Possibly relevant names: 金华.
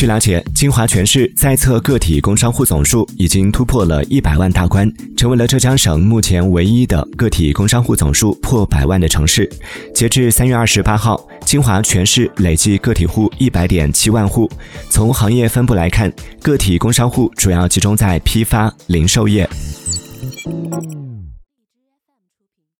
据了解，金华全市在册个体工商户总数已经突破了100万大关，成为了浙江省目前唯一的个体工商户总数破100万的城市。截至3月28号，金华全市累计个体户 100.7 万户。从行业分布来看，个体工商户主要集中在批发、零售业。